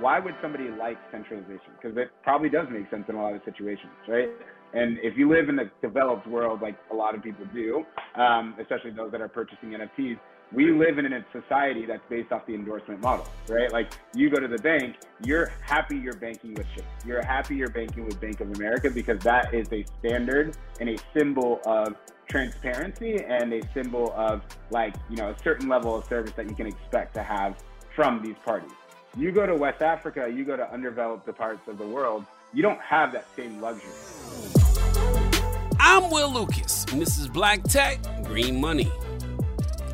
Why would somebody like centralization? Because it probably does make sense in a lot of situations, right? And if you live in a developed world, like a lot of people do, especially those that are purchasing NFTs, we live in a society that's based off the endorsement model, right? Like you go to the bank, you're happy you're banking with Chase. You're happy you're banking with Bank of America because that is a standard and a symbol of transparency and a symbol of like, you know, a certain level of service that you can expect to have from these parties. You go to West Africa, you go to undeveloped parts of the world, you don't have that same luxury. I'm Will Lucas, and this is Black Tech Green Money.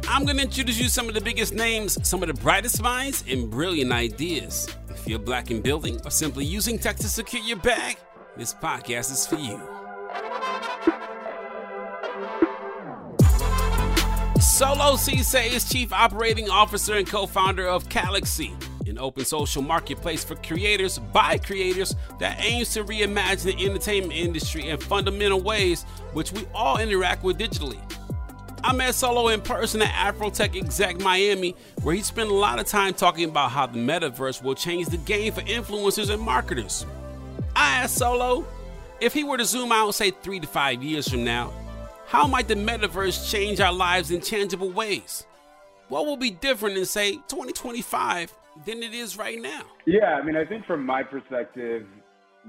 I'm going to introduce you to some of the biggest names, some of the brightest minds, and brilliant ideas. If you're black in building or simply using tech to secure your bag, this podcast is for you. Solo Cisse is Chief Operating Officer and co-founder of Calaxy, an open social marketplace for creators by creators that aims to reimagine the entertainment industry in fundamental ways which we all interact with digitally. I met Solo in person at Afrotech Exec Miami, where he spent a lot of time talking about how the metaverse will change the game for influencers and marketers. I asked Solo, if he were to zoom out, say 3 to 5 years from now, how might the metaverse change our lives in tangible ways? What will be different in, say, 2025 than it is right now? Yeah, I mean, I think from my perspective,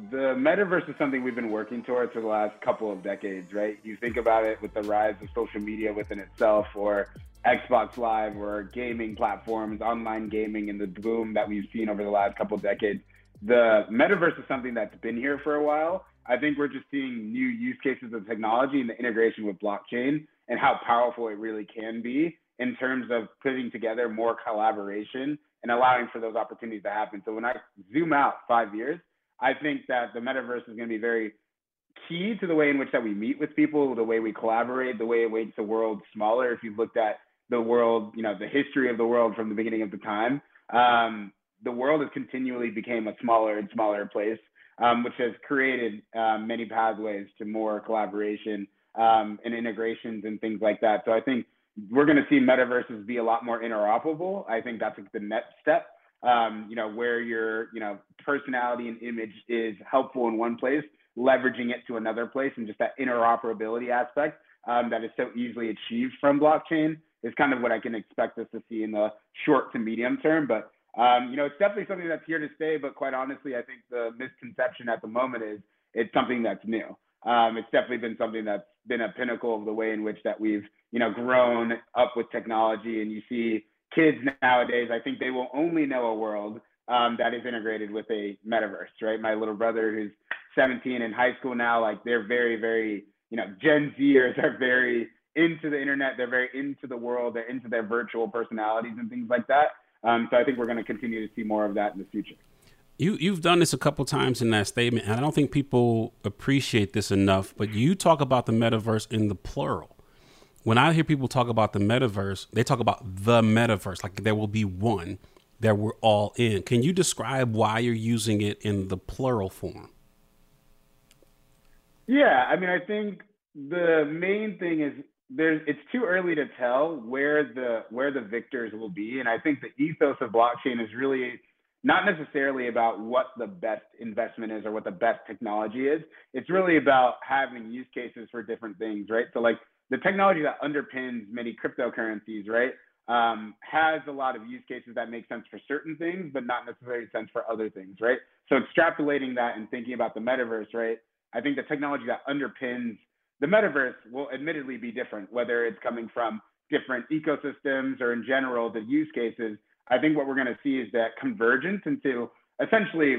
the metaverse is something we've been working towards for the last couple of decades, right? You think about it with the rise of social media within itself, or Xbox Live, or gaming platforms, online gaming, and the boom that we've seen over the last couple of decades. The metaverse is something that's been here for a while. I think we're just seeing new use cases of technology and the integration with blockchain and how powerful it really can be in terms of putting together more collaboration and allowing for those opportunities to happen. So when I zoom out 5 years, I think that the metaverse is going to be very key to the way in which that we meet with people, the way we collaborate, the way it makes the world smaller. If you've looked at the world, you know, the history of the world from the beginning of the time, the world has continually became a smaller and smaller place, which has created many pathways to more collaboration and integrations and things like that. So I think we're going to see metaverses be a lot more interoperable. I think that's the next step, you know, where your, you know, personality and image is helpful in one place, leveraging it to another place, and just that interoperability aspect that is so easily achieved from blockchain is kind of what I can expect us to see in the short to medium term. But, you know, it's definitely something that's here to stay. But quite honestly, I think the misconception at the moment is it's something that's new. It's definitely been something that's been a pinnacle of the way in which that we've, you know, grown up with technology. And you see kids nowadays, I think they will only know a world that is integrated with a metaverse, right? My little brother, who's 17 in high school now, like they're very, very, you know, Gen Zers are very into the internet. They're very into the world. They're into their virtual personalities and things like that. So I think we're going to continue to see more of that in the future. You've done this a couple times in that statement, and I don't think people appreciate this enough, but you talk about the metaverse in the plural. When I hear people talk about the metaverse, they talk about the metaverse, like there will be one that we're all in. Can you describe why you're using it in the plural form? Yeah, I mean, I think the main thing is it's too early to tell where the victors will be. And I think the ethos of blockchain is really not necessarily about what the best investment is or what the best technology is. It's really about having use cases for different things, right? So like the technology that underpins many cryptocurrencies, right? has a lot of use cases that make sense for certain things, but not necessarily sense for other things, right? So extrapolating that and thinking about the metaverse, right? I think the technology that underpins the metaverse will admittedly be different, whether it's coming from different ecosystems or in general, the use cases. I think what we're going to see is that convergence into essentially,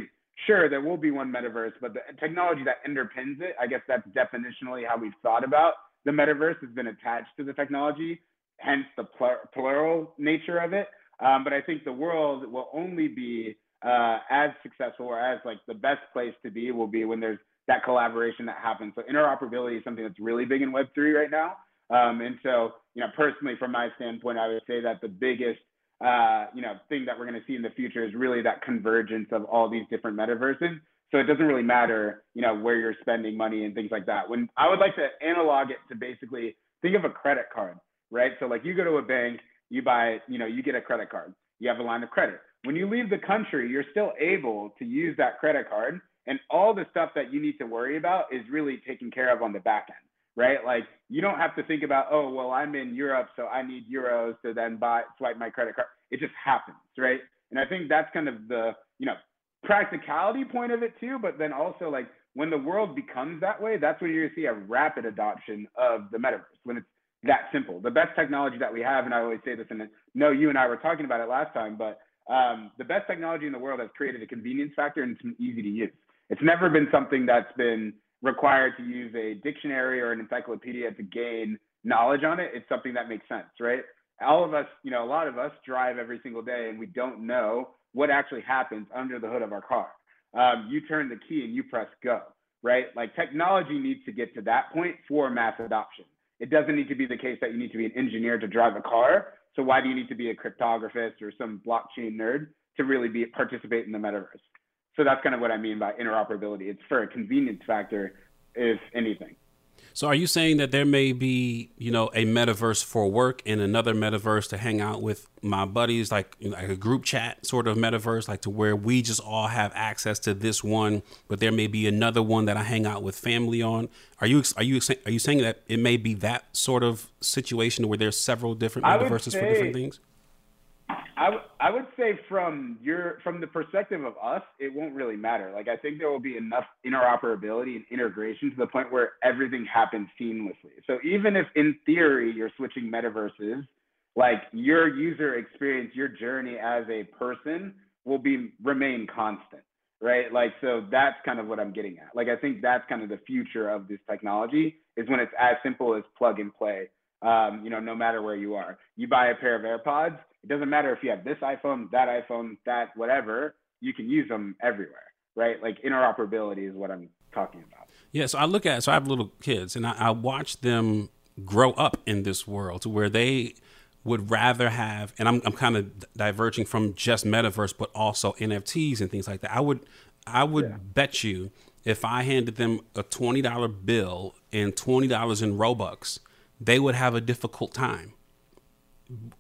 sure, there will be one metaverse, but the technology that underpins it, I guess that's definitionally how we've thought about the metaverse, has been attached to the technology, hence the plural nature of it. But I think the world will only be as successful or as like the best place to be will be when there's that collaboration that happens. So interoperability is something that's really big in Web3 right now. And so, you know, personally, from my standpoint, I would say that the biggest thing that we're going to see in the future is really that convergence of all these different metaverses. So it doesn't really matter, you know, where you're spending money and things like that. When I would like to analog it to basically think of a credit card, right? So like you go to a bank, you buy, you know, you get a credit card, you have a line of credit. When you leave the country, you're still able to use that credit card, and all the stuff that you need to worry about is really taken care of on the back end, right? Like you don't have to think about, oh, well, I'm in Europe, so I need euros to then swipe my credit card. It just happens, right? And I think that's kind of the, you know, practicality point of it too, but then also like when the world becomes that way, that's when you're gonna see a rapid adoption of the metaverse, when it's that simple. The best technology that we have, and I always say this, and no, you and I were talking about it last time, but the best technology in the world has created a convenience factor, and it's been easy to use. It's never been something that's been required to use a dictionary or an encyclopedia to gain knowledge on it. It's something that makes sense, right? All of us, you know, a lot of us drive every single day and we don't know what actually happens under the hood of our car. You turn the key and you press go, right? Like technology needs to get to that point for mass adoption. It doesn't need to be the case that you need to be an engineer to drive a car. So why do you need to be a cryptographist or some blockchain nerd to really participate in the metaverse? So that's kind of what I mean by interoperability. It's for a convenience factor, if anything. So are you saying that there may be, you know, a metaverse for work and another metaverse to hang out with my buddies, like a group chat sort of metaverse, like to where we just all have access to this one, but there may be another one that I hang out with family on? Are you saying that it may be that sort of situation where there's several different metaverses for different things? I would say from the perspective of us, it won't really matter. Like, I think there will be enough interoperability and integration to the point where everything happens seamlessly. So even if in theory you're switching metaverses, like your user experience, your journey as a person will remain constant, right? Like, so that's kind of what I'm getting at. Like, I think that's kind of the future of this technology, is when it's as simple as plug and play. You know, no matter where you are, you buy a pair of AirPods, it doesn't matter if you have this iPhone, that whatever, you can use them everywhere, right? Like interoperability is what I'm talking about. Yeah, so I look at, so I have little kids and I watch them grow up in this world to where they would rather have, and I'm kind of diverging from just metaverse, but also NFTs and things like that. I would bet you if I handed them a $20 bill and $20 in Robux, they would have a difficult time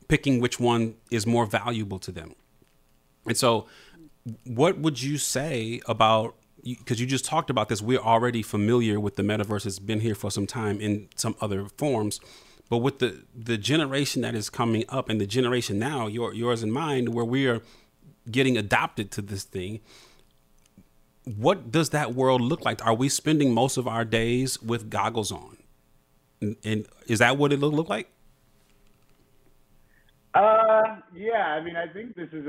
picking which one is more valuable to them. And so what would you say about, because you just talked about this, we're already familiar with the metaverse, it's been here for some time in some other forms, but with the generation that is coming up and the generation now, yours and mine, where we are getting adopted to this thing, what does that world look like? Are we spending most of our days with goggles on? And is that what it look like? Yeah, I mean, I think this is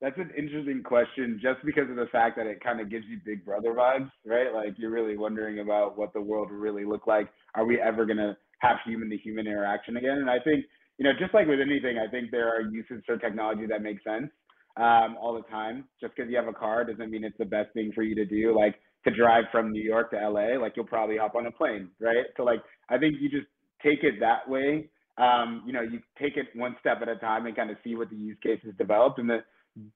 that's an interesting question, just because of the fact that it kind of gives you Big Brother vibes, right? Like you're really wondering about what the world will really look like. Are we ever going to have human-to-human interaction again? And I think, you know, just like with anything, I think there are uses for technology that make sense all the time. Just because you have a car doesn't mean it's the best thing for you to do. Like, to drive from New York to LA, like you'll probably hop on a plane, right? So like, I think you just take it that way. You know, you take it one step at a time and kind of see what the use cases develop. And the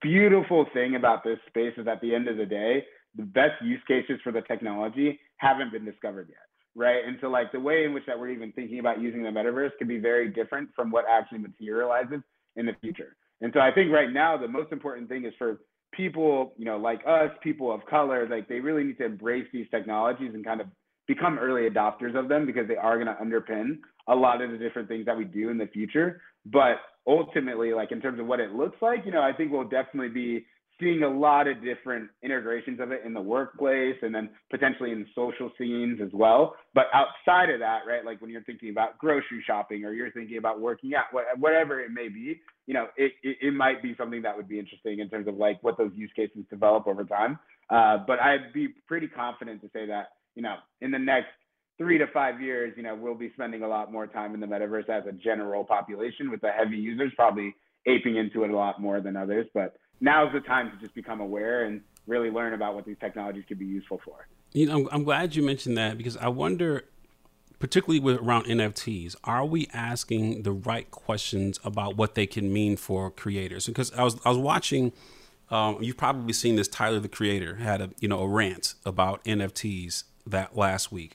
beautiful thing about this space is at the end of the day, the best use cases for the technology haven't been discovered yet, right? And so like the way in which that we're even thinking about using the metaverse can be very different from what actually materializes in the future. And so I think right now, the most important thing is for people, you know, like us, people of color, like they really need to embrace these technologies and kind of become early adopters of them, because they are going to underpin a lot of the different things that we do in the future. But ultimately, like in terms of what it looks like, you know, I think we'll definitely be seeing a lot of different integrations of it in the workplace and then potentially in social scenes as well. But outside of that, right, like when you're thinking about grocery shopping or you're thinking about working out, whatever it may be, you know, it might be something that would be interesting in terms of like what those use cases develop over time. But I'd be pretty confident to say that, you know, in the next 3 to 5 years, you know, we'll be spending a lot more time in the metaverse as a general population, with the heavy users probably aping into it a lot more than others. But now's the time to just become aware and really learn about what these technologies could be useful for. You know, I'm glad you mentioned that, because I wonder, particularly around NFTs, are we asking the right questions about what they can mean for creators? Because I was watching, you've probably seen this, Tyler the Creator had a rant about NFTs that last week.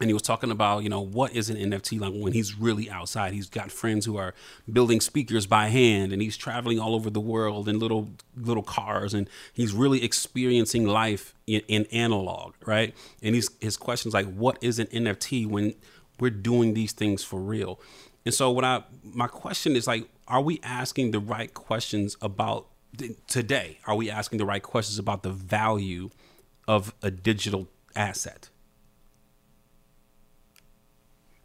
And he was talking about, you know, what is an NFT like when he's really outside. He's got friends who are building speakers by hand, and he's traveling all over the world in little cars, and he's really experiencing life in analog, right? And his question's like, what is an NFT when we're doing these things for real? And so my question is like, are we asking the right questions about today? Are we asking the right questions about the value of a digital asset?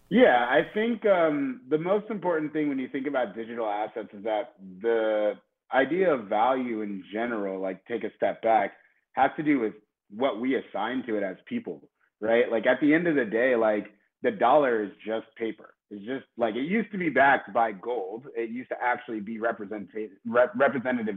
Yeah, I think the most important thing when you think about digital assets is that the idea of value in general, like take a step back, has to do with what we assign to it as people, right? Like at the end of the day, like the dollar is just paper. It's just like, it used to be backed by gold. It used to actually be representative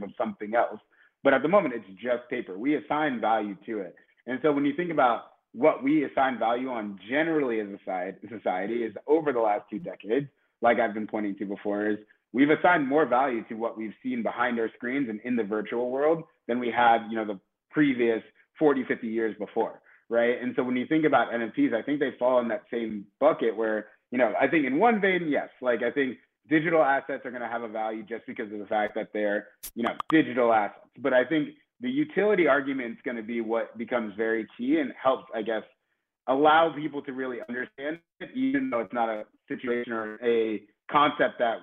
of something else. But at the moment, it's just paper. We assign value to it. And so when you think about what we assign value on generally as a society is, over the last 2 decades, like I've been pointing to before, is we've assigned more value to what we've seen behind our screens and in the virtual world than we have, you know, the previous 40, 50 years before, right? And so when you think about NFTs, I think they fall in that same bucket where, you know, I think in one vein, yes, like I think digital assets are going to have a value just because of the fact that they're, you know, digital assets. But I think the utility argument is going to be what becomes very key and helps, I guess, allow people to really understand it, even though it's not a situation or a concept that's,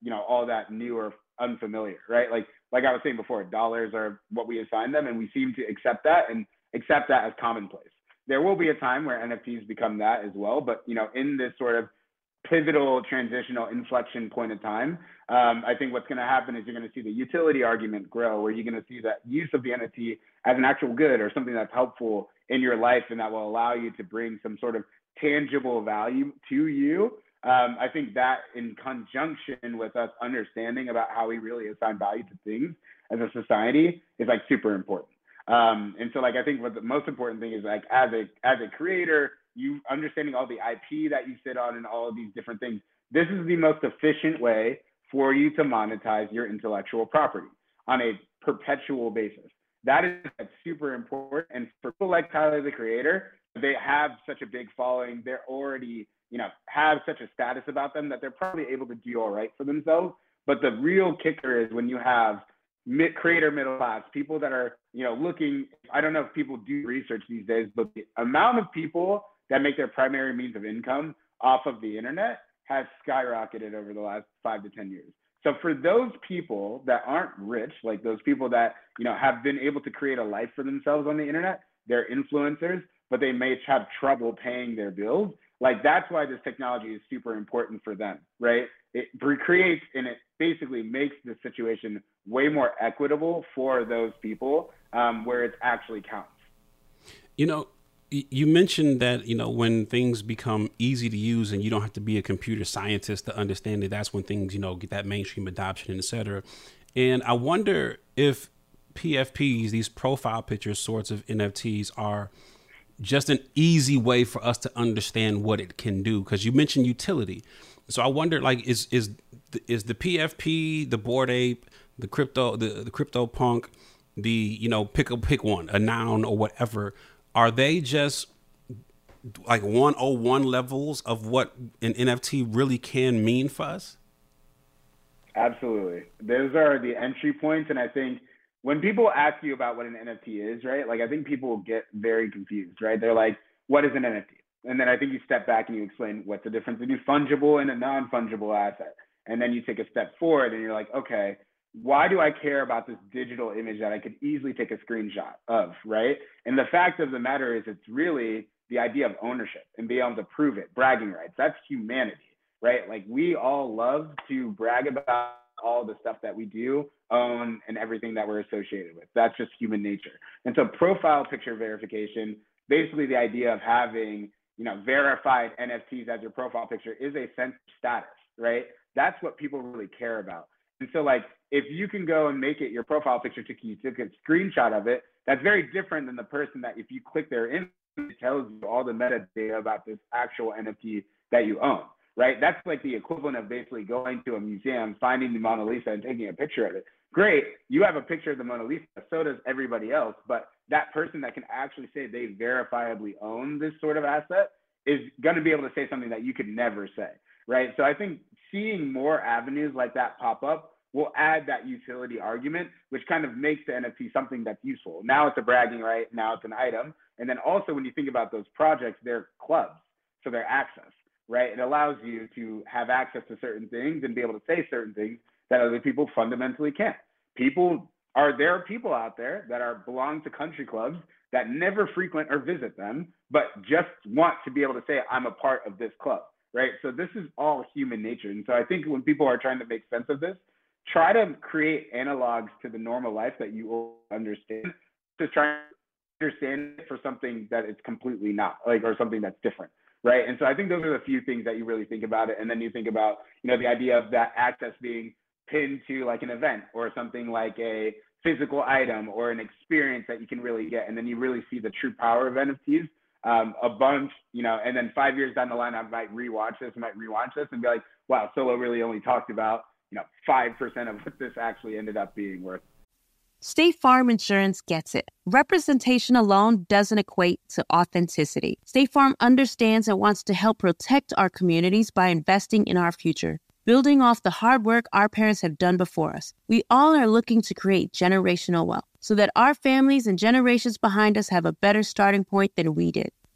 you know, all that new or unfamiliar, right? Like I was saying before, dollars are what we assign them, and we seem to accept that as commonplace. There will be a time where NFTs become that as well, but, you know, in this sort of pivotal transitional inflection point of time, I think what's going to happen is you're going to see the utility argument grow, where you're going to see that use of the NFT as an actual good or something that's helpful in your life and that will allow you to bring some sort of tangible value to you. I think that, in conjunction with us understanding about how we really assign value to things as a society, is like super important. And so like I think what the most important thing is, like as a creator, you understanding all the IP that you sit on and all of these different things. This is the most efficient way for you to monetize your intellectual property on a perpetual basis. That is super important. And for people like Tyler, the Creator, they have such a big following. They're already, you know, have such a status about them that they're probably able to do all right for themselves. But the real kicker is when you have creator middle class, people that are, you know, looking, I don't know if people do research these days, but the amount of people that make their primary means of income off of the internet has skyrocketed over the last 5 to 10 years. So for those people that aren't rich, like those people that, you know, have been able to create a life for themselves on the internet, they're influencers, but they may have trouble paying their bills. Like that's why this technology is super important for them, right? It recreates and it basically makes the situation way more equitable for those people, where it actually counts. You know, you mentioned that, you know, when things become easy to use and you don't have to be a computer scientist to understand it, that's when things, you know, get that mainstream adoption, et cetera. And I wonder if PFPs, these profile picture sorts of NFTs, are just an easy way for us to understand what it can do, because you mentioned utility. So I wonder, like, is the PFP, the Bored Ape, the crypto, the crypto punk, the, you know, pick one, a noun or whatever, are they just like 101 levels of what an NFT really can mean for us? Absolutely. Those are the entry points. And I think when people ask you about what an NFT is, right, like I think people get very confused, right? They're like, what is an NFT? And then I think you step back and you explain what's the difference between fungible and a non-fungible asset. And then you take a step forward and you're like, okay, why do I care about this digital image that I could easily take a screenshot of, right? And the fact of the matter is it's really the idea of ownership and being able to prove it, bragging rights. That's humanity, right? Like we all love to brag about all the stuff that we do, own, and everything that we're associated with. That's just human nature. And so profile picture verification, basically the idea of having, you know, verified NFTs as your profile picture is a sense of status, right? That's what people really care about. And so like, if you can go and make it your profile picture, you took a screenshot of it, that's very different than the person that if you click their image, it tells you all the metadata about this actual NFT that you own, right? That's like the equivalent of basically going to a museum, finding the Mona Lisa and taking a picture of it. Great, you have a picture of the Mona Lisa, so does everybody else, but that person that can actually say they verifiably own this sort of asset is gonna be able to say something that you could never say, right? So I think seeing more avenues like that pop up will add that utility argument, which kind of makes the NFT something that's useful. Now it's a bragging right, now it's an item. And then also when you think about those projects, they're clubs, so they're access, right? It allows you to have access to certain things and be able to say certain things that other people fundamentally can't. There are people out there that belong to country clubs that never frequent or visit them, but just want to be able to say, I'm a part of this club, right? So this is all human nature. And so I think when people are trying to make sense of this, try to create analogs to the normal life that you understand, to try to understand it for something that it's completely not, like, or something that's different, right? And so I think those are the few things that you really think about it. And then you think about, you know, the idea of that access being pinned to like an event or something like a physical item or an experience that you can really get. And then you really see the true power of NFTs a bunch, you know, and then 5 years down the line, I might rewatch this, and be like, wow, Solo really only talked about, you know, 5% of what this actually ended up being worth. State Farm Insurance gets it. Representation alone doesn't equate to authenticity. State Farm understands and wants to help protect our communities by investing in our future, building off the hard work our parents have done before us. We all are looking to create generational wealth so that our families and generations behind us have a better starting point than we did.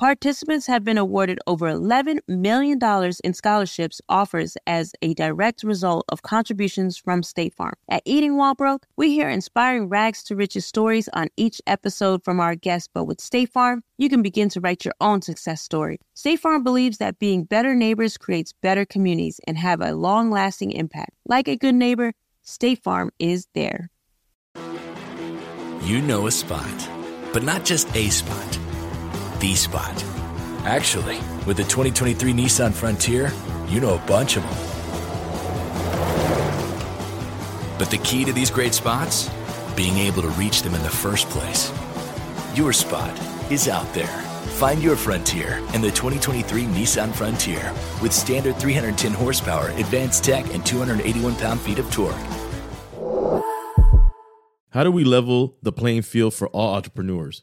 participants have been awarded over $11 million in scholarships offers as a direct result of contributions from State Farm. At Eating Walbrook, we hear inspiring rags-to-riches stories on each episode from our guests, but with State Farm, you can begin to write your own success story. State Farm believes that being better neighbors creates better communities and have a long-lasting impact. Like a good neighbor, State Farm is there. You know a spot, but not just a spot, the spot. Actually, with the 2023 Nissan Frontier, you know a bunch of them. But the key to these great spots? Being able to reach them in the first place. Your spot is out there. Find your Frontier in the 2023 Nissan Frontier with standard 310 horsepower, advanced tech, and 281 pound-feet of torque. How do we level the playing field for all entrepreneurs?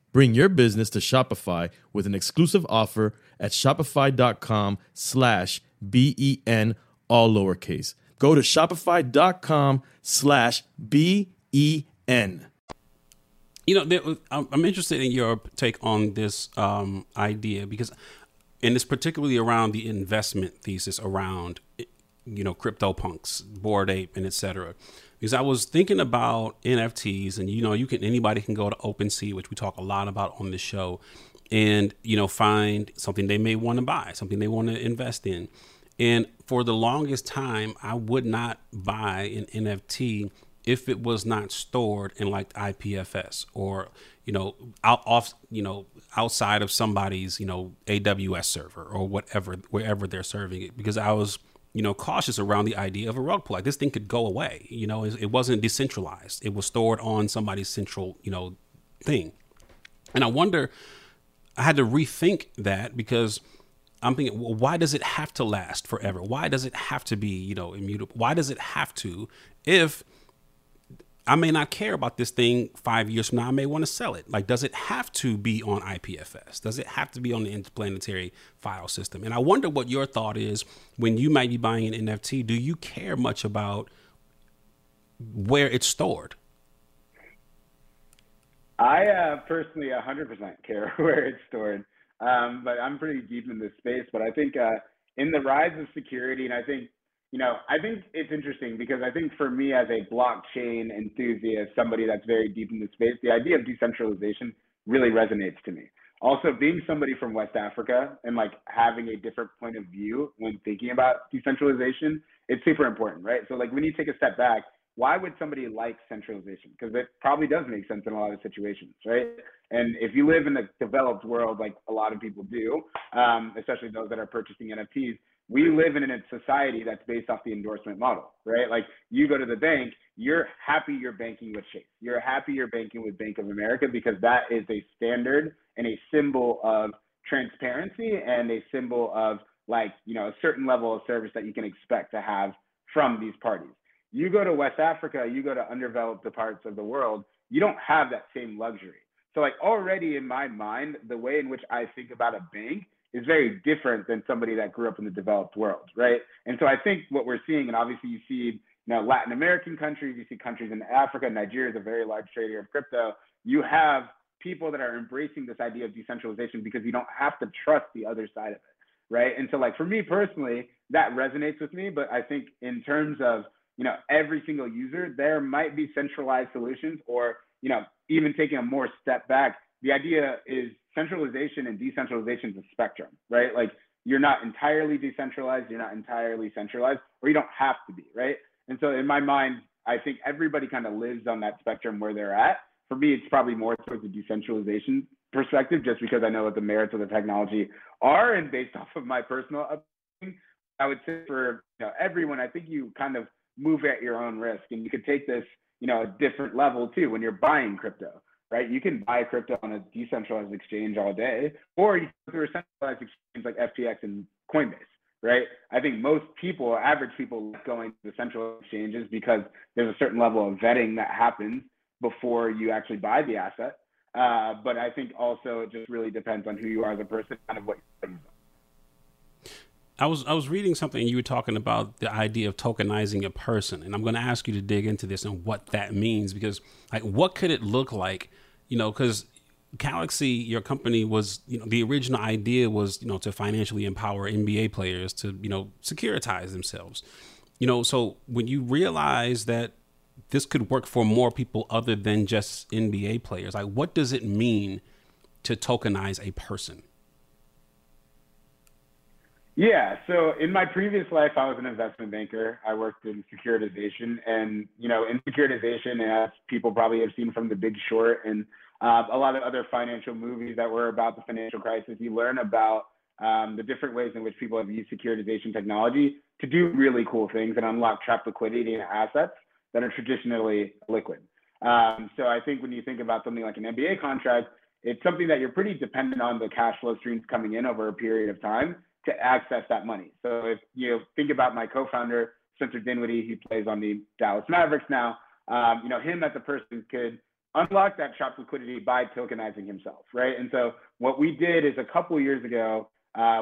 Bring your business to Shopify with an exclusive offer at shopify.com/BEN, all lowercase. Go to shopify.com/BEN. You know, I'm interested in your take on this idea because, and it's particularly around the investment thesis around, you know, CryptoPunks, Bored Ape, and et cetera. Because I was thinking about NFTs, and, you know, you can, anybody can go to OpenSea, which we talk a lot about on this show, and, you know, find something they may want to buy, something they want to invest in. And for the longest time, I would not buy an NFT if it was not stored in like IPFS or, you know, outside of somebody's, you know, AWS server or whatever, wherever they're serving it, because I was, you know, cautious around the idea of a rug pull. Like, this thing could go away. You know, it wasn't decentralized. It was stored on somebody's central, you know, thing. And I wonder, I had to rethink that because I'm thinking, well, why does it have to last forever? Why does it have to be, you know, immutable? Why does it have to, if I may not care about this thing 5 years from now, I may want to sell it. Like, does it have to be on IPFS? Does it have to be on the interplanetary file system? And I wonder what your thought is when you might be buying an NFT. Do you care much about where it's stored? I personally 100% care where it's stored, but I'm pretty deep in this space. But I think in the rise of security, and I think, you know, I think it's interesting because I think for me as a blockchain enthusiast, somebody that's very deep in the space, the idea of decentralization really resonates to me. Also, being somebody from West Africa and like having a different point of view when thinking about decentralization, it's super important, right? So like when you take a step back, why would somebody like centralization? Because it probably does make sense in a lot of situations, right? And if you live in a developed world, like a lot of people do, especially those that are purchasing NFTs, we live in a society that's based off the endorsement model, right? Like you go to the bank, you're happy you're banking with Chase. You're happy you're banking with Bank of America because that is a standard and a symbol of transparency and a symbol of like, you know, a certain level of service that you can expect to have from these parties. You go to West Africa, you go to underdeveloped parts of the world, you don't have that same luxury. So like already in my mind, the way in which I think about a bank is very different than somebody that grew up in the developed world, right? And so I think what we're seeing, and obviously you see, you know, Latin American countries, you see countries in Africa, Nigeria is a very large trader of crypto. You have people that are embracing this idea of decentralization because you don't have to trust the other side of it, right? And so like for me personally, that resonates with me, but I think in terms of, you know, every single user, there might be centralized solutions or, you know, even taking a more step back, the idea is centralization and decentralization is a spectrum, right? Like you're not entirely decentralized, you're not entirely centralized, or you don't have to be, right? And so in my mind, I think everybody kind of lives on that spectrum where they're at. For me, it's probably more towards the decentralization perspective, just because I know what the merits of the technology are. And based off of my personal upbringing, I would say for, you know, everyone, I think you kind of move at your own risk, and you could take this, you know, a different level too when you're buying crypto. Right? You can buy crypto on a decentralized exchange all day, or you can go through a centralized exchange like FTX and Coinbase, right? I think most people, average people, going to the central exchanges because there's a certain level of vetting that happens before you actually buy the asset. But I think also it just really depends on who you are as a person, kind of what you're doing. I was reading something, you were talking about the idea of tokenizing a person, and I'm going to ask you to dig into this and what that means, because like, what could it look like? You know, because Calaxy, your company, was, you know, the original idea was, you know, to financially empower NBA players to, you know, securitize themselves, you know. So when you realize that this could work for more people other than just NBA players, like, what does it mean to tokenize a person? Yeah, so in my previous life, I was an investment banker. I worked in securitization, and, you know, in securitization, as people probably have seen from The Big Short and a lot of other financial movies that were about the financial crisis, you learn about the different ways in which people have used securitization technology to do really cool things and unlock trapped liquidity in assets that are traditionally liquid. So I think when you think about something like an NBA contract, it's something that you're pretty dependent on the cash flow streams coming in over a period of time to access that money. So if you think about my co-founder, Spencer Dinwiddie, he plays on the Dallas Mavericks now. You know, him as a person could unlock that shop's liquidity by tokenizing himself, right? And so what we did is a couple years ago,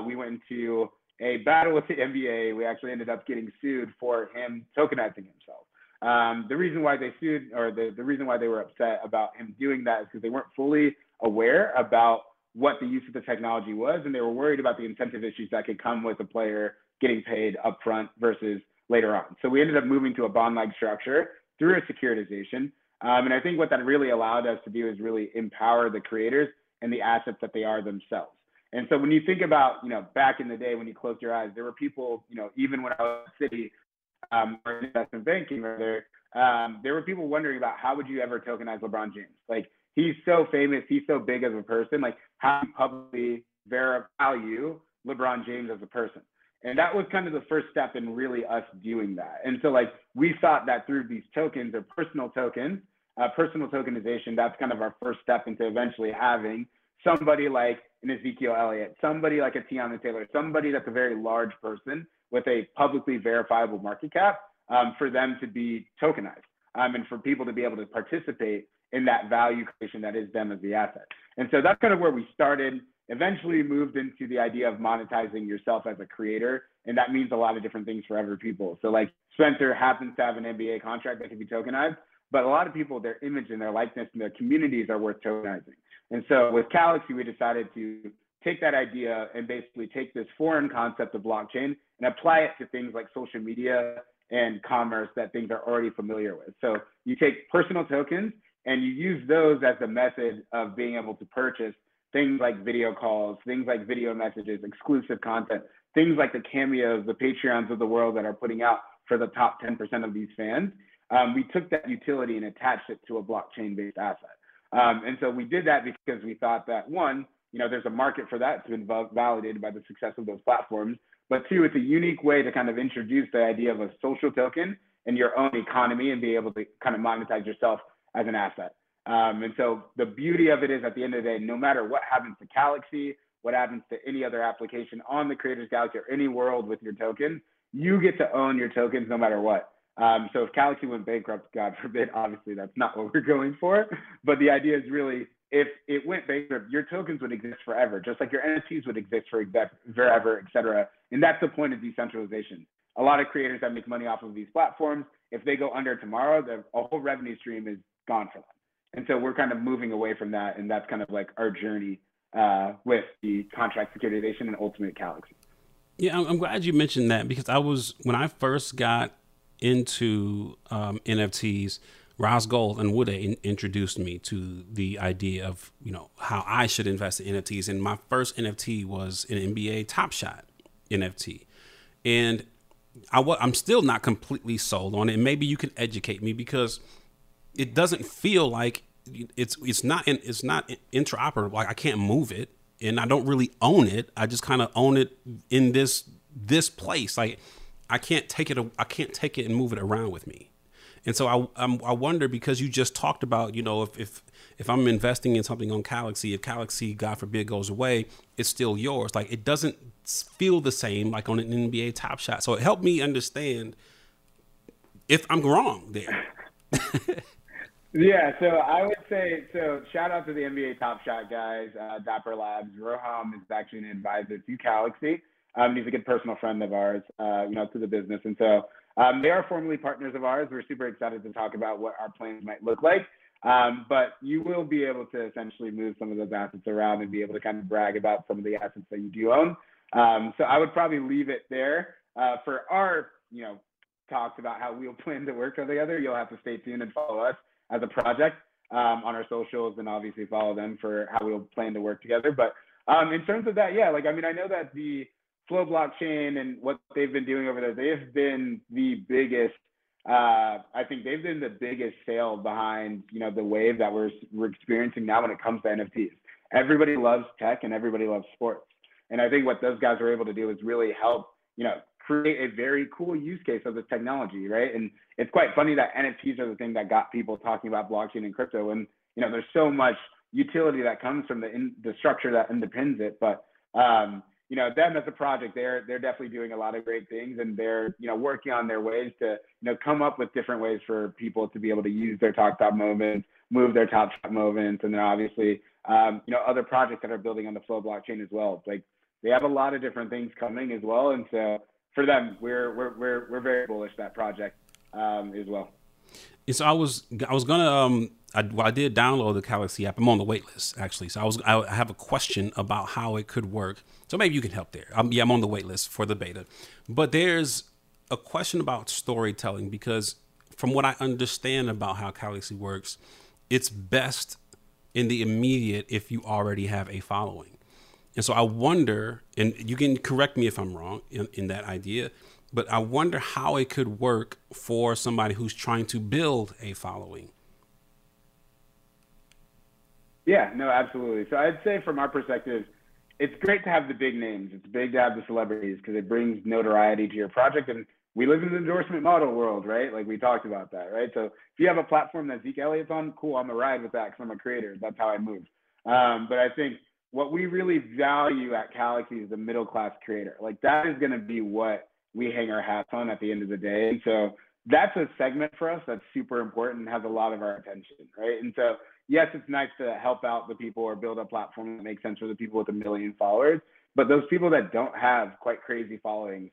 we went into a battle with the NBA. We actually ended up getting sued for him tokenizing himself. The reason why they sued, or the reason why they were upset about him doing that, is because they weren't fully aware about what the use of the technology was, and they were worried about the incentive issues that could come with a player getting paid upfront versus later on. So we ended up moving to a bond-like structure through a securitization. And I think what that really allowed us to do is really empower the creators and the assets that they are themselves. And so when you think about, you know, back in the day when you closed your eyes, there were people, you know, even when I was at Citi or investment banking, rather, there were people wondering about how would you ever tokenize LeBron James? Like, he's so famous, he's so big as a person, like how do you publicly value LeBron James as a person? And that was kind of the first step in really us doing that. And so, like, we thought that through these tokens or personal tokens, personal tokenization, that's kind of our first step into eventually having somebody like an Ezekiel Elliott, somebody like a Tiana Taylor, somebody that's a very large person with a publicly verifiable market cap, for them to be tokenized, and for people to be able to participate in that value creation that is them as the asset. And so that's kind of where we started. Eventually moved into the idea of monetizing yourself as a creator. And that means a lot of different things for every people. So like Spencer happens to have an NBA contract that can be tokenized, but a lot of people, their image and their likeness and their communities are worth tokenizing. And so with Calaxy, we decided to take that idea and basically take this foreign concept of blockchain and apply it to things like social media and commerce that things are already familiar with. So you take personal tokens and you use those as a method of being able to purchase things like video calls, things like video messages, exclusive content, things like the Cameos, the Patreons of the world that are putting out for the top 10% of these fans. We took that utility and attached it to a blockchain-based asset. And so we did that because we thought that, one, you know, there's a market for that. It's been validated by the success of those platforms. But two, it's a unique way to kind of introduce the idea of a social token in your own economy and be able to kind of monetize yourself as an asset. And so the beauty of it is, at the end of the day, no matter what happens to Calaxy, what happens to any other application on the Creators Galaxy or any world with your tokens, you get to own your tokens no matter what. So if Calaxy went bankrupt, God forbid, obviously that's not what we're going for. But the idea is really, if it went bankrupt, your tokens would exist forever, just like your NFTs would exist forever, et cetera. And that's the point of decentralization. A lot of creators that make money off of these platforms, if they go under tomorrow, a whole revenue stream is gone for them. And so we're kind of moving away from that, and that's kind of like our journey with the contract securitization and ultimate Calaxy. Yeah, I'm glad you mentioned that, because I was, when I first got into NFTs, Ross Gold and Wood introduced me to the idea of, you know, how I should invest in NFTs. And my first NFT was an NBA Top Shot NFT, and I'm still not completely sold on it. And maybe you can educate me, because it doesn't feel like it's not interoperable. Like, I can't move it and I don't really own it. I just kind of own it in this place. Like, I can't take it and move it around with me. And so I wonder, because you just talked about, you know, if I'm investing in something on Calaxy, if Calaxy, God forbid, goes away, it's still yours. Like, it doesn't feel the same like on an NBA Top Shot. So it helped me understand if I'm wrong there. Yeah, so I would say, so shout out to the NBA Top Shot guys, Dapper Labs. Roham is actually an advisor to Calaxy. He's a good personal friend of ours, you know, to the business. And so they are formerly partners of ours. We're super excited to talk about what our plans might look like. But you will be able to essentially move some of those assets around and be able to kind of brag about some of the assets that you do own. So I would probably leave it there for our, you know, talks about how we'll plan to work together. You'll have to stay tuned and follow us as a project on our socials, and obviously follow them for how we'll plan to work together. But in terms of that, yeah, like, I mean, I know that the Flow blockchain and what they've been doing over there, they've been the biggest, I think they've been the biggest sail behind, you know, the wave that we're experiencing now when it comes to NFTs. Everybody loves tech and everybody loves sports. And I think what those guys were able to do is really help, you know, create a very cool use case of this technology, right? And it's quite funny that NFTs are the thing that got people talking about blockchain and crypto. And, you know, there's so much utility that comes from the structure that underpins it. But you know, them as a project, they're definitely doing a lot of great things, and they're, you know, working on their ways to, you know, come up with different ways for people to be able to use their top moments, move their top moments. And then obviously, you know, other projects that are building on the Flow blockchain as well. Like, they have a lot of different things coming as well. And so for them, we're very bullish that project as well. So I was gonna I did download the Calaxy app. I'm on the wait list actually. So I have a question about how it could work. So maybe you can help there. Yeah, I'm on the wait list for the beta, but there's a question about storytelling, because from what I understand about how Calaxy works, it's best in the immediate if you already have a following. And so I wonder, and you can correct me if I'm wrong in that idea, but I wonder how it could work for somebody who's trying to build a following. Yeah, no, absolutely. So I'd say from our perspective, it's great to have the big names. It's big to have the celebrities because it brings notoriety to your project. And we live in the endorsement model world, right? Like we talked about that, right? So if you have a platform that Zeke Elliott's on, cool, I'm a ride with that because I'm a creator. That's how I move. But I think what we really value at Calaxy is the middle-class creator. Like that is going to be what we hang our hats on at the end of the day. And so that's a segment for us that's super important and has a lot of our attention, right? And so, yes, it's nice to help out the people or build a platform that makes sense for the people with 1 million followers, but those people that don't have quite crazy followings,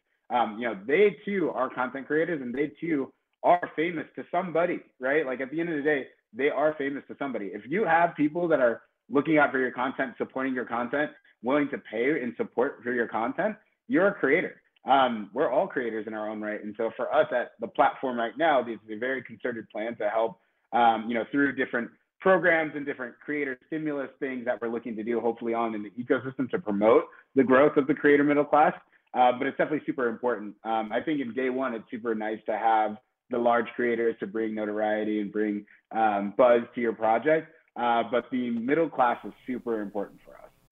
you know, they too are content creators and they too are famous to somebody, right? Like at the end of the day, they are famous to somebody. If you have people that are looking out for your content, supporting your content, willing to pay and support for your content, you're a creator. We're all creators in our own right. And so for us at the platform right now, this is a very concerted plan to help, you know, through different programs and different creator stimulus things that we're looking to do, hopefully on in the ecosystem to promote the growth of the creator middle class. But it's definitely super important. I think in day one, it's super nice to have the large creators to bring notoriety and bring buzz to your project. But the middle class is super important for us.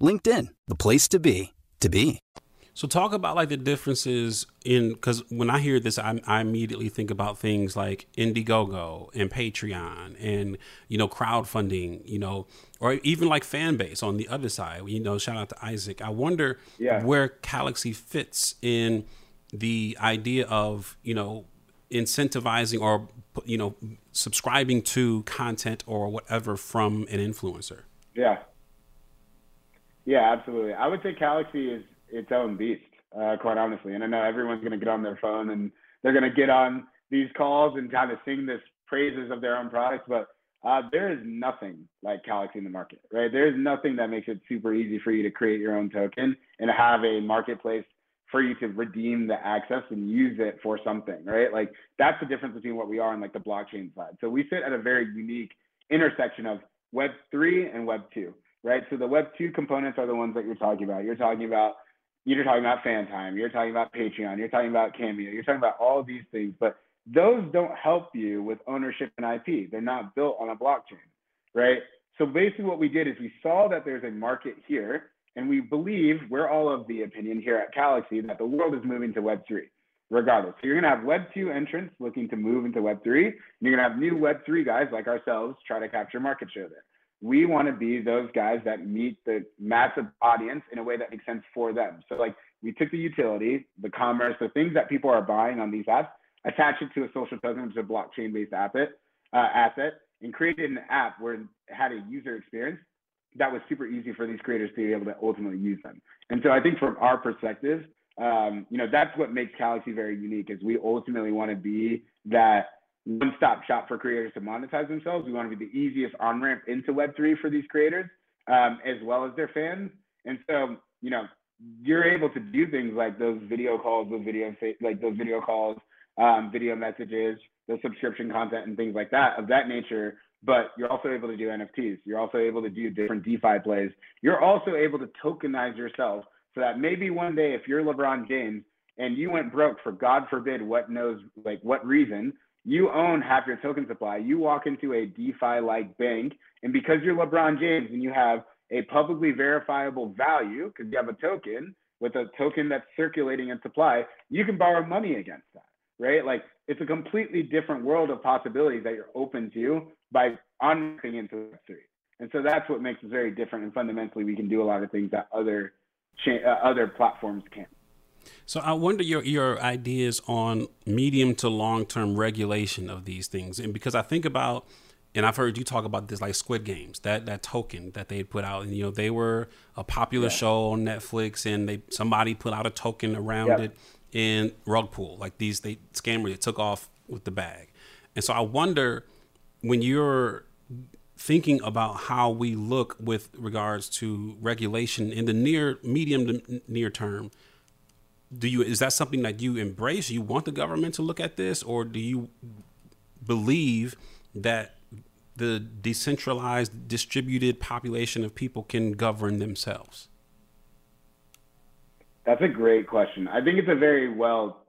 LinkedIn, the place to be, to be. So talk about like the differences in, because when I hear this, I immediately think about things like Indiegogo and Patreon and, you know, crowdfunding, you know, or even like fan base on the other side, you know, shout out to Isaac. I wonder where Calaxy fits in the idea of, you know, incentivizing or, you know, subscribing to content or whatever from an influencer. Yeah. Yeah, absolutely. I would say Calaxy is its own beast, quite honestly. And I know everyone's going to get on their phone and they're going to get on these calls and kind of sing this praises of their own product, but there is nothing like Calaxy in the market, right? There's nothing that makes it super easy for you to create your own token and have a marketplace for you to redeem the access and use it for something, right? Like that's the difference between what we are and like the blockchain side. So we sit at a very unique intersection of Web3 and Web2, right? So the Web2 components are the ones that you're talking about. You're talking about fan time, you're talking about Patreon, you're talking about Cameo, you're talking about all of these things, but those don't help you with ownership and IP. They're not built on a blockchain, right? So basically what we did is we saw that there's a market here, and we believe, we're all of the opinion here at Calaxy, that the world is moving to Web3, regardless. So you're gonna have Web2 entrants looking to move into Web3, and you're gonna have new Web3 guys like ourselves try to capture market share there. We wanna be those guys that meet the massive audience in a way that makes sense for them. So like, we took the utility, the commerce, the things that people are buying on these apps, attach it to a social token, which is a blockchain-based asset, and created an app where it had a user experience that was super easy for these creators to be able to ultimately use them. And so I think from our perspective, you know, that's what makes Calaxy very unique, is we ultimately want to be that one-stop shop for creators to monetize themselves. We want to be the easiest on-ramp into Web3 for these creators, as well as their fans. And so, you know, you're able to do things like those video calls, video messages, the subscription content and things like that of that nature, but you're also able to do NFTs. You're also able to do different DeFi plays. You're also able to tokenize yourself so that maybe one day if you're LeBron James and you went broke for God forbid what reason, you own half your token supply. You walk into a DeFi-like bank, and because you're LeBron James and you have a publicly verifiable value because you have a token with a token that's circulating in supply, you can borrow money against that. Right? Like it's a completely different world of possibilities that you're open to by on-ramping into Web3. And so that's what makes us very different. And fundamentally, we can do a lot of things that other platforms can't. So I wonder your ideas on medium to long-term regulation of these things. And because I think about, and I've heard you talk about this, like Squid Games, that token that they put out, and you know, they were a popular show on Netflix, and somebody put out a token around it. In rug pull, like they scammers that took off with the bag. And so I wonder, when you're thinking about how we look with regards to regulation in the medium to near term, is that something that you embrace? You want the government to look at this, or do you believe that the decentralized, distributed population of people can govern themselves? That's a great question. I think it's a very well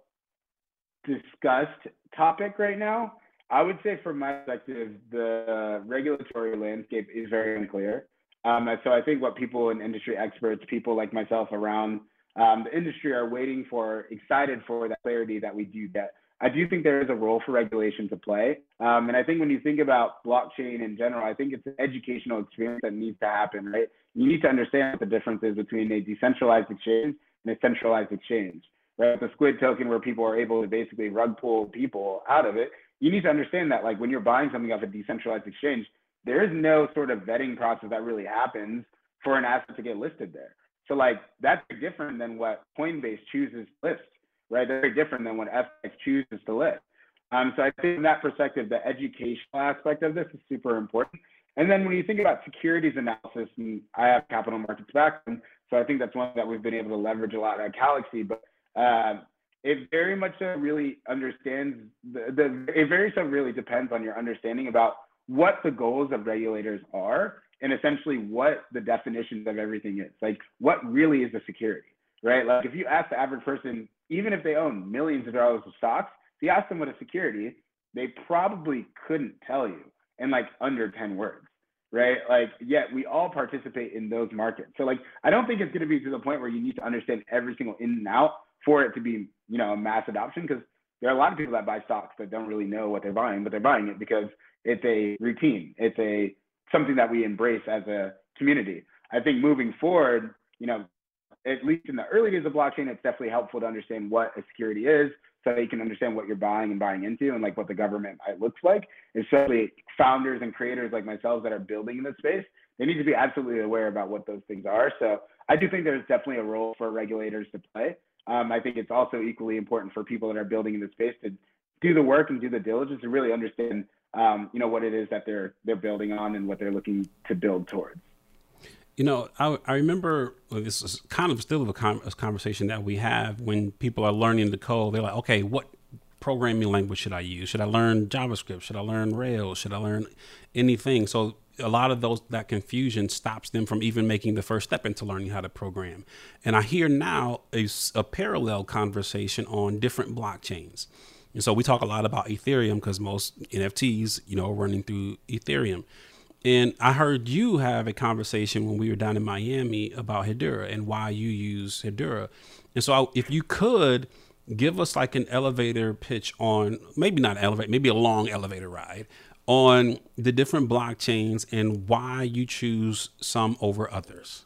discussed topic right now. I would say from my perspective, the regulatory landscape is very unclear. So I think what people and industry experts, people like myself around the industry are waiting for, excited for that clarity that we do get. I do think there is a role for regulation to play. And I think when you think about blockchain in general, I think it's an educational experience that needs to happen, right? You need to understand what the difference is between a decentralized exchange and a centralized exchange, right? The Squid token, where people are able to basically rug pull people out of it, you need to understand that, like, when you're buying something off a decentralized exchange, there is no sort of vetting process that really happens for an asset to get listed there. So, like, that's different than what Coinbase chooses to list, right? That's very different than what FTX chooses to list. So I think from that perspective, the educational aspect of this is super important. And then when you think about securities analysis, and I have capital markets background, so I think that's one that we've been able to leverage a lot at Calaxy, but it very much so really understands, it very so really depends on your understanding about what the goals of regulators are and essentially what the definitions of everything is. Like, what really is a security, right? Like, if you ask the average person, even if they own millions of dollars of stocks, if you ask them what a security is, they probably couldn't tell you in like under 10 words. Right? Like, yet we all participate in those markets. So like, I don't think it's going to be to the point where you need to understand every single in and out for it to be, you know, a mass adoption, because there are a lot of people that buy stocks that don't really know what they're buying, but they're buying it because it's a routine. It's something that we embrace as a community. I think moving forward, you know, at least in the early days of blockchain, it's definitely helpful to understand what a security is, so you can understand what you're buying and buying into and like what the government might looks like, especially founders and creators like myself that are building in this space. They need to be absolutely aware about what those things are. So I do think there's definitely a role for regulators to play. I think it's also equally important for people that are building in this space to do the work and do the diligence and really understand, you know, what it is that they're building on and what they're looking to build towards. You know, I remember, well, this is kind of still a conversation that we have when people are learning to code. They're like, okay, what programming language should I use? Should I learn JavaScript? Should I learn Rails? Should I learn anything? So a lot of those, that confusion stops them from even making the first step into learning how to program. And I hear now a parallel conversation on different blockchains. And so we talk a lot about Ethereum because most NFTs, you know, are running through Ethereum. And I heard you have a conversation when we were down in Miami about Hedera and why you use Hedera. And so if you could give us like an elevator pitch on, maybe not elevate, maybe a long elevator ride on the different blockchains and why you choose some over others.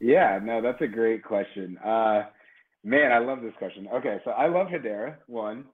Yeah, no, that's a great question. Man, I love this question. Okay, so I love Hedera, one.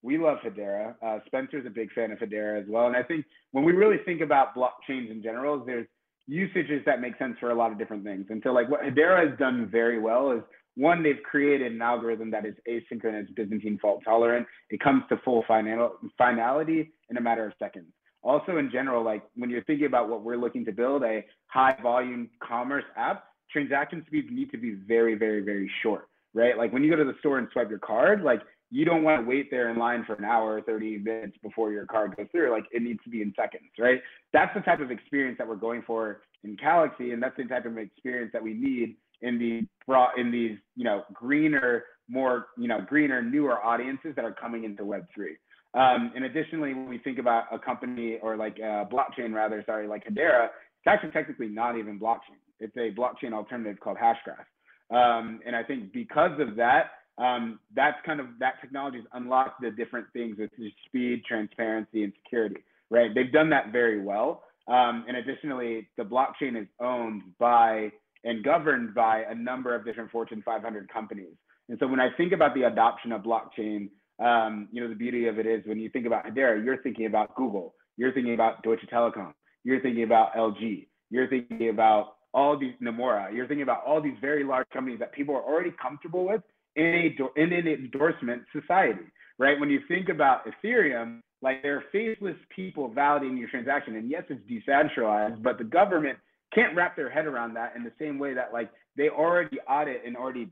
We love Hedera. Spencer's a big fan of Hedera as well. And I think when we really think about blockchains in general, there's usages that make sense for a lot of different things. And so like what Hedera has done very well is, one, they've created an algorithm that is asynchronous, Byzantine fault tolerant. It comes to full finality in a matter of seconds. Also in general, like when you're thinking about what we're looking to build, a high volume commerce app, transaction speeds need to be very, very, very short. Right? Like when you go to the store and swipe your card, like you don't want to wait there in line for an hour or 30 minutes before your card goes through. Like it needs to be in seconds, right? That's the type of experience that we're going for in Calaxy. And that's the type of experience that we need in these, you know, greener, more, you know, greener, newer audiences that are coming into Web3. And additionally, when we think about a company or like a blockchain rather, sorry, like Hedera, it's actually technically not even blockchain. It's a blockchain alternative called Hashgraph. And I think because of that, that's kind of, that technology has unlocked the different things with speed, transparency, and security, right? They've done that very well. And additionally, the blockchain is owned by and governed by a number of different Fortune 500 companies. And so when I think about the adoption of blockchain, you know, the beauty of it is when you think about Hedera, you're thinking about Google, you're thinking about Deutsche Telekom, you're thinking about LG, you're thinking about all these Nomura, you're thinking about all these very large companies that people are already comfortable with in an endorsement society, right? When you think about Ethereum, like there are faceless people validating your transaction. And yes, it's decentralized, but the government can't wrap their head around that in the same way that like they already audit and already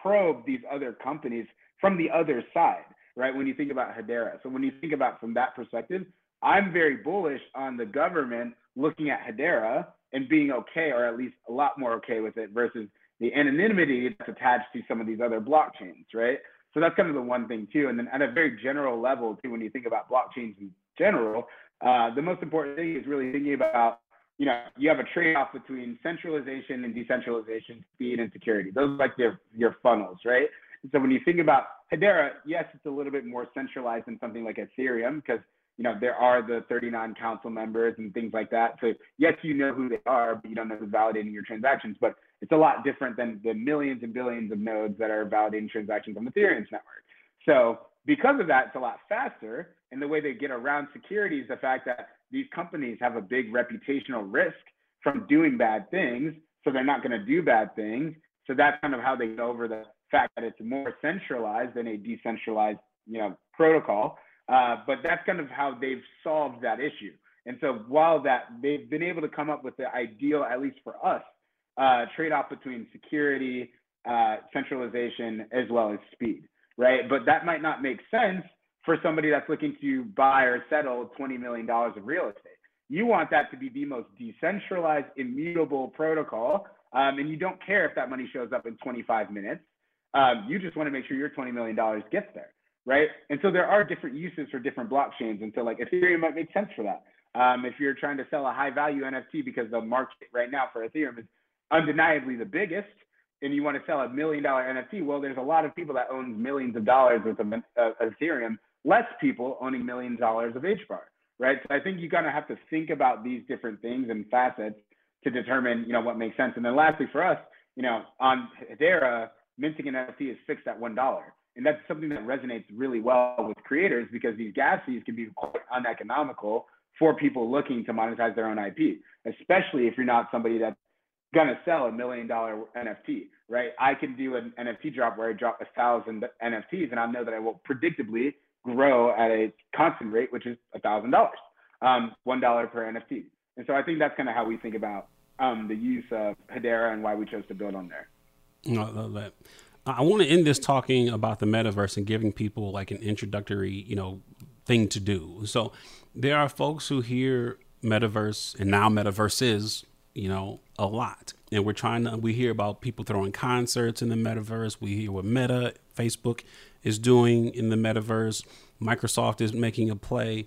probe these other companies from the other side, right? When you think about Hedera. So when you think about from that perspective, I'm very bullish on the government looking at Hedera and being okay, or at least a lot more okay with it versus the anonymity that's attached to some of these other blockchains, right? So that's kind of the one thing too. And then at a very general level too, when you think about blockchains in general, the most important thing is really thinking about, you know, you have a trade-off between centralization and decentralization, speed and security. Those are like your funnels, right? And so when you think about Hedera, yes, it's a little bit more centralized than something like Ethereum because, you know, there are the 39 council members and things like that. So yes, you know who they are, but you don't know who's validating your transactions. But it's a lot different than the millions and billions of nodes that are validating transactions on Ethereum's network. So because of that, it's a lot faster. And the way they get around security is the fact that these companies have a big reputational risk from doing bad things. So they're not going to do bad things. So that's kind of how they get over the fact that it's more centralized than a decentralized, you know, protocol. But that's kind of how they've solved that issue. And so while that they've been able to come up with the ideal, at least for us, trade-off between security, centralization, as well as speed, right? But that might not make sense for somebody that's looking to buy or settle $20 million of real estate. You want that to be the most decentralized, immutable protocol. And you don't care if that money shows up in 25 minutes. You just want to make sure your $20 million gets there, right? And so there are different uses for different blockchains. And so like Ethereum might make sense for that. If you're trying to sell a high value NFT because the market right now for Ethereum is undeniably the biggest, and you want to sell $1 million NFT, well, there's a lot of people that own millions of dollars worth of Ethereum, less people owning millions of dollars of HBAR, right? So I think you kind of have to think about these different things and facets to determine, you know, what makes sense. And then lastly, for us, you know, on Hedera, minting an NFT is fixed at $1. And that's something that resonates really well with creators because these gas fees can be quite uneconomical for people looking to monetize their own IP, especially if you're not somebody that's going to sell $1 million NFT, right? I can do an NFT drop where I drop 1,000 NFTs and I know that I will predictably grow at a constant rate, which is $1,000, $1 per NFT. And so I think that's kind of how we think about the use of Hedera and why we chose to build on there. I love that. I want to end this talking about the metaverse and giving people like an introductory, you know, thing to do. So there are folks who hear metaverse and now metaverses, you know, a lot. And we hear about people throwing concerts in the metaverse. We hear what Meta, Facebook is doing in the metaverse. Microsoft is making a play.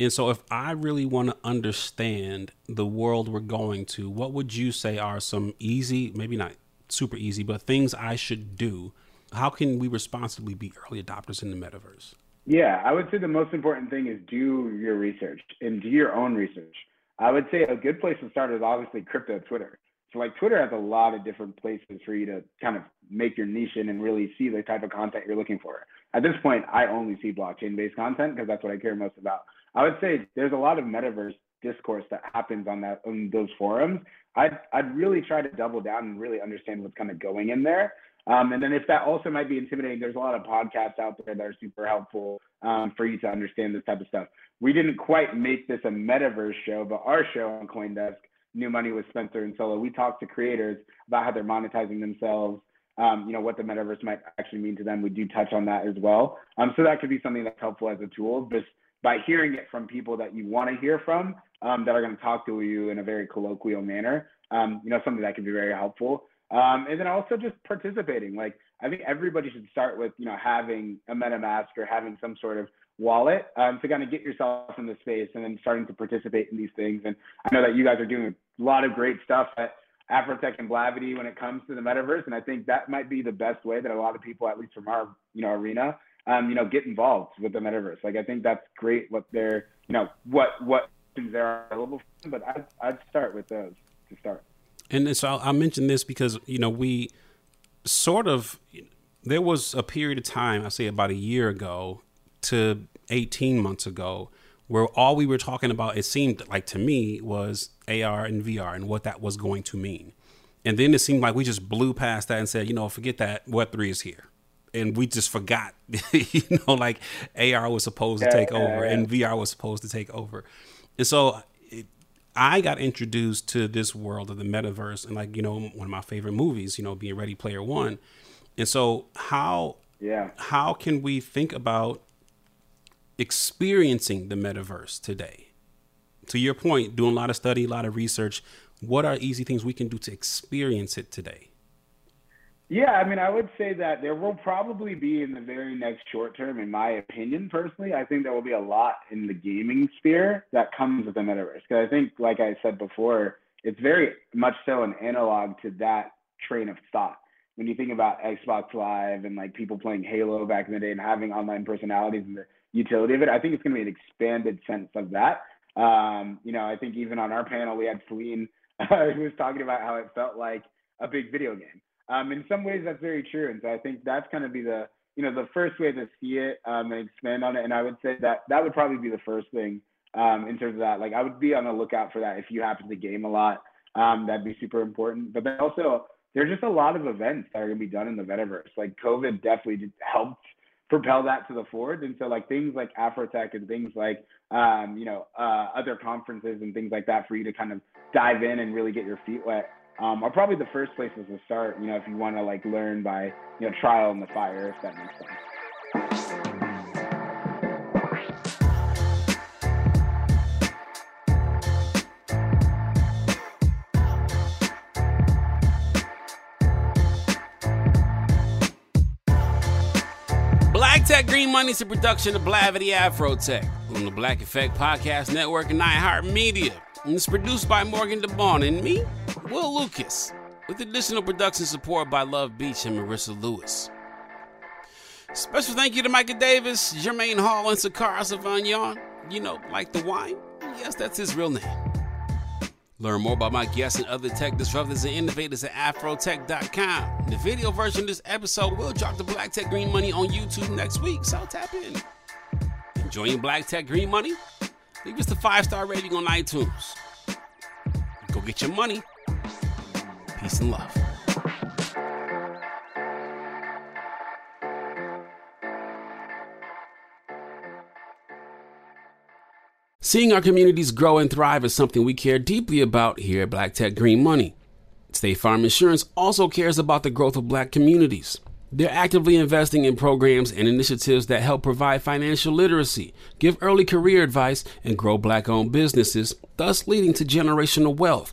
And so if I really want to understand the world we're going to, what would you say are some easy, maybe not super easy, but things I should do? How can we responsibly be early adopters in the metaverse? Yeah, I would say the most important thing is do your research and do your own research. I would say a good place to start is obviously crypto Twitter. So like Twitter has a lot of different places for you to kind of make your niche in and really see the type of content you're looking for. At this point, I only see blockchain-based content because that's what I care most about. I would say there's a lot of metaverse discourse that happens on those forums. I'd really try to double down and really understand what's kind of going in there. And then if that also might be intimidating, there's a lot of podcasts out there that are super helpful for you to understand this type of stuff. We didn't quite make this a metaverse show, but our show on CoinDesk, New Money with Spencer and Solo, we talked to creators about how they're monetizing themselves, you know, what the metaverse might actually mean to them. We do touch on that as well. So that could be something that's helpful as a tool, just by hearing it from people that you want to hear from, that are going to talk to you in a very colloquial manner, you know, something that can be very helpful. And then also just participating. Like, I think everybody should start with, you know, having a MetaMask or having some sort of wallet to kind of get yourself in the space and then starting to participate in these things. And I know that you guys are doing a lot of great stuff at Afrotech and Blavity when it comes to the metaverse. And I think that might be the best way that a lot of people, at least from our, you know, arena, you know, get involved with the metaverse. Like, I think that's great what they're, you know, what options there are available for them, but I'd start with those to start. And so I mentioned this because, you know, we sort of, there was a period of time, I say about a year ago to 18 months ago, where all we were talking about, it seemed like to me, was AR and VR and what that was going to mean. And then it seemed like we just blew past that and said, you know, forget that, Web3 is here. And we just forgot, you know, like AR was supposed to take over and VR was supposed to take over. And so I got introduced to this world of the metaverse and, like, you know, one of my favorite movies, you know, being Ready Player One. And so how can we think about experiencing the metaverse today? To your point, doing a lot of study, a lot of research, what are easy things we can do to experience it today? Yeah, I mean, I would say that there will probably be in the very next short term, in my opinion, personally, I think there will be a lot in the gaming sphere that comes with the metaverse. Because I think, like I said before, it's very much so an analog to that train of thought. when you think about Xbox Live and like people playing Halo back in the day and having online personalities and the utility of it, I think it's going to be an expanded sense of that. You know, I think even on our panel, we had Celine who was talking about how it felt like a big video game. In some ways, that's very true. And so I think that's going to be the, you know, the first way to see it and expand on it. And I would say that that would probably be the first thing in terms of that. Like, I would be on the lookout for that. If you happen to game a lot, that'd be super important. But then also, there's just a lot of events that are going to be done in the metaverse. Like, COVID definitely just helped propel that to the forward. And so like things like Afrotech and things like, you know, other conferences and things like that for you to kind of dive in and really get your feet wet are probably the first places to start, you know, if you want to like learn by, you know, trial and the fire, if that makes sense. Black Tech Green Money is a production of Blavity Afrotech on the Black Effect Podcast Network and iHeartMedia. And it's produced by Morgan DeBon and me, Will Lucas, with additional production support by Love Beach and Marissa Lewis. Special thank you to Micah Davis, Jermaine Hall, and Sakara Savagnon. You know, like the wine? Yes, that's his real name. Learn more about my guests and other tech disruptors and innovators at afrotech.com. The video version of this episode will drop to Black Tech Green Money on YouTube next week, so tap in. Enjoying Black Tech Green Money? Leave us a 5-star rating on iTunes. Go get your money. Peace and love. Seeing our communities grow and thrive is something we care deeply about here at Black Tech Green Money. State Farm Insurance also cares about the growth of Black communities. They're actively investing in programs and initiatives that help provide financial literacy, give early career advice, and grow Black-owned businesses, thus leading to generational wealth,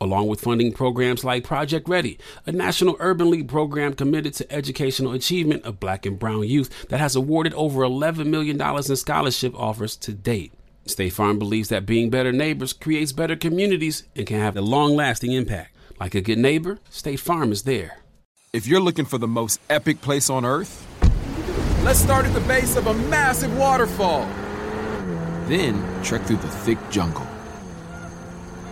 along with funding programs like Project Ready, a National Urban League program committed to educational achievement of Black and brown youth that has awarded over $11 million in scholarship offers to date. State Farm believes that being better neighbors creates better communities and can have a long-lasting impact. Like a good neighbor, State Farm is there. If you're looking for the most epic place on earth, let's start at the base of a massive waterfall. Then trek through the thick jungle.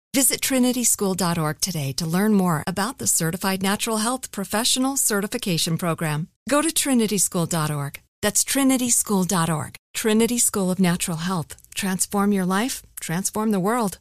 Visit trinityschool.org today to learn more about the Certified Natural Health Professional Certification Program. Go to trinityschool.org. That's trinityschool.org. Trinity School of Natural Health. Transform your life, transform the world.